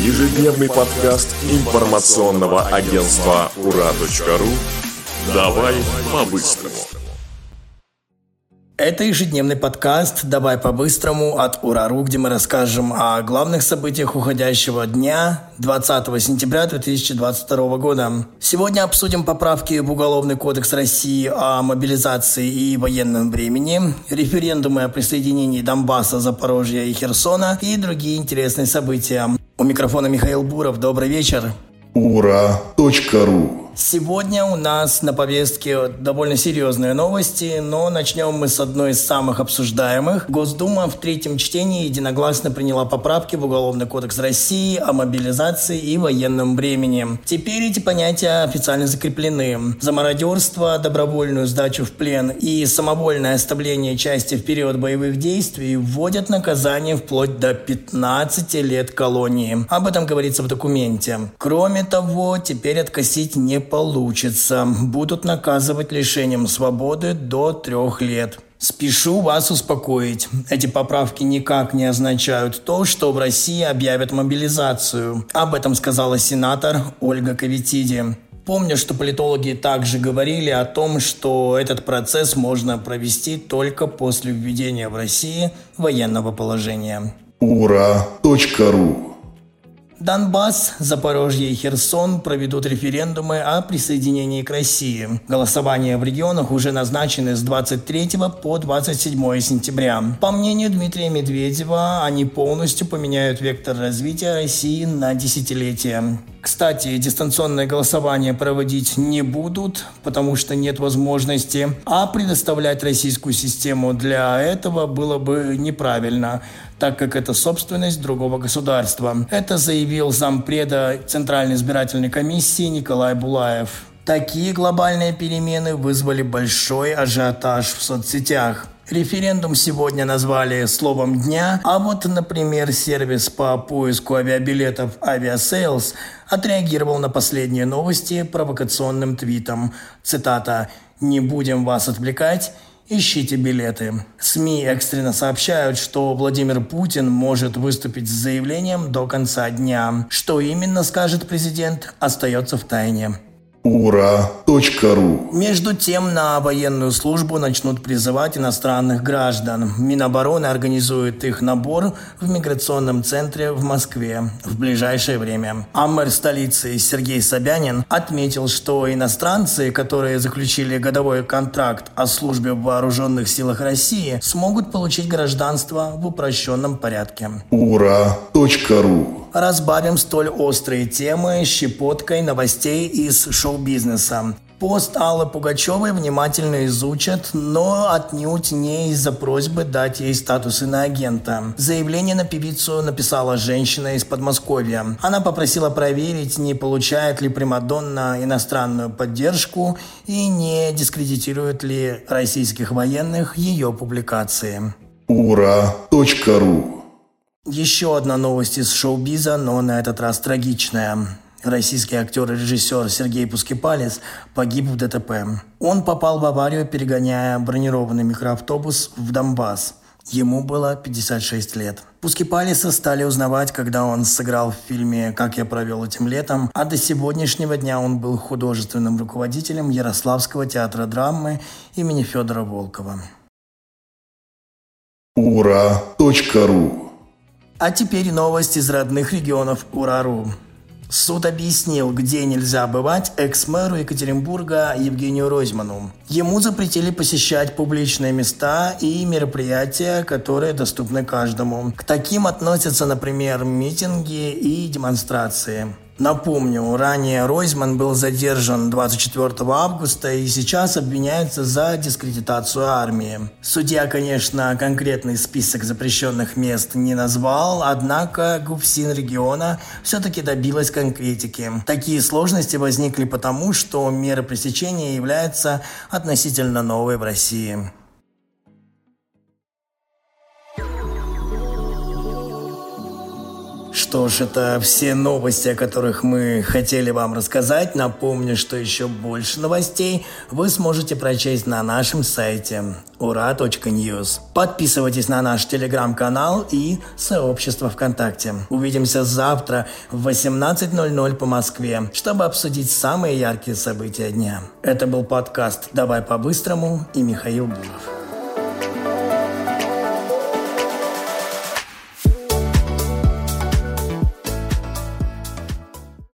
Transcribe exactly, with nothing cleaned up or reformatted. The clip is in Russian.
Ежедневный подкаст информационного агентства ура точка ру «Давай по-быстрому». Это ежедневный подкаст «Давай по-быстрому» от «Ура.ру», где мы расскажем о главных событиях уходящего дня двадцатого сентября две тысячи двадцать второго года. Сегодня обсудим поправки в Уголовный кодекс России о мобилизации и военном времени, референдумы о присоединении Донбасса, Запорожья и Херсона и другие интересные события. У микрофона Михаил Буров. Добрый вечер. Ура.ру. Сегодня у нас на повестке довольно серьезные новости, но начнем мы с одной из самых обсуждаемых. Госдума в третьем чтении единогласно приняла поправки в Уголовный кодекс России о мобилизации и военном времени. Теперь эти понятия официально закреплены. За мародерство, добровольную сдачу в плен и самовольное оставление части в период боевых действий вводят наказание вплоть до пятнадцати лет колонии. Об этом говорится в документе. Кроме того, теперь откосить не получится. Будут наказывать лишением свободы до трех лет. Спешу вас успокоить. Эти поправки никак не означают то, что в России объявят мобилизацию. Об этом сказала сенатор Ольга Ковитиди. Помню, что политологи также говорили о том, что этот процесс можно провести только после введения в России военного положения. Ура.ру. Донбасс, Запорожье и Херсон проведут референдумы о присоединении к России. Голосование в регионах уже назначено с двадцать третьего по двадцать седьмое сентября. По мнению Дмитрия Медведева, они полностью поменяют вектор развития России на десятилетия. Кстати, дистанционное голосование проводить не будут, потому что нет возможности, а предоставлять российскую систему для этого было бы неправильно, так как это собственность другого государства. Это заявил зампреда Центральной избирательной комиссии Николай Булаев. Такие глобальные перемены вызвали большой ажиотаж в соцсетях. Референдум сегодня назвали словом дня, а вот, например, сервис по поиску авиабилетов Aviasales отреагировал на последние новости провокационным твитом. Цитата: «Не будем вас отвлекать, ищите билеты». СМИ экстренно сообщают, что Владимир Путин может выступить с заявлением до конца дня. Что именно скажет президент, остается в тайне. Ура.ру. Между тем, на военную службу начнут призывать иностранных граждан. Минобороны организует их набор в миграционном центре в Москве в ближайшее время. А мэр столицы Сергей Собянин отметил, что иностранцы, которые заключили годовой контракт о службе в Вооруженных силах России, смогут получить гражданство в упрощенном порядке. Ура.ру. Разбавим столь острые темы щепоткой новостей из шоу-бизнеса. Пост Аллы Пугачевой внимательно изучат, но отнюдь не из-за просьбы дать ей статус иноагента. Заявление на певицу написала женщина из Подмосковья. Она попросила проверить, не получает ли примадонна иностранную поддержку и не дискредитирует ли российских военных ее публикации. Ура.ру. Еще одна новость из шоу-биза, но на этот раз трагичная. Российский актер и режиссер Сергей Пускепалис погиб в ДТП. Он попал в аварию, перегоняя бронированный микроавтобус в Донбасс. Ему было пятьдесят шесть лет. Пускепалиса стали узнавать, когда он сыграл в фильме «Как я провел этим летом», а до сегодняшнего дня он был художественным руководителем Ярославского театра драмы имени Федора Волкова. Ура.ру. А теперь новость из родных регионов Ура.ру. Суд объяснил, где нельзя бывать экс-мэру Екатеринбурга Евгению Ройзману. Ему запретили посещать публичные места и мероприятия, которые доступны каждому. К таким относятся, например, митинги и демонстрации. Напомню, ранее Ройзман был задержан двадцать четвёртого августа и сейчас обвиняется за дискредитацию армии. Судья, конечно, конкретный список запрещенных мест не назвал, однако ГУФСИН региона все-таки добилась конкретики. Такие сложности возникли потому, что мера пресечения является относительно новой в России. что ж, это все новости, о которых мы хотели вам рассказать. Напомню, что еще больше новостей вы сможете прочесть на нашем сайте ура точка ньюс. Подписывайтесь на наш телеграм-канал и сообщество ВКонтакте. Увидимся завтра в восемнадцать ноль ноль по Москве, чтобы обсудить самые яркие события дня. Это был подкаст «Давай по-быстрому» и Михаил Буров.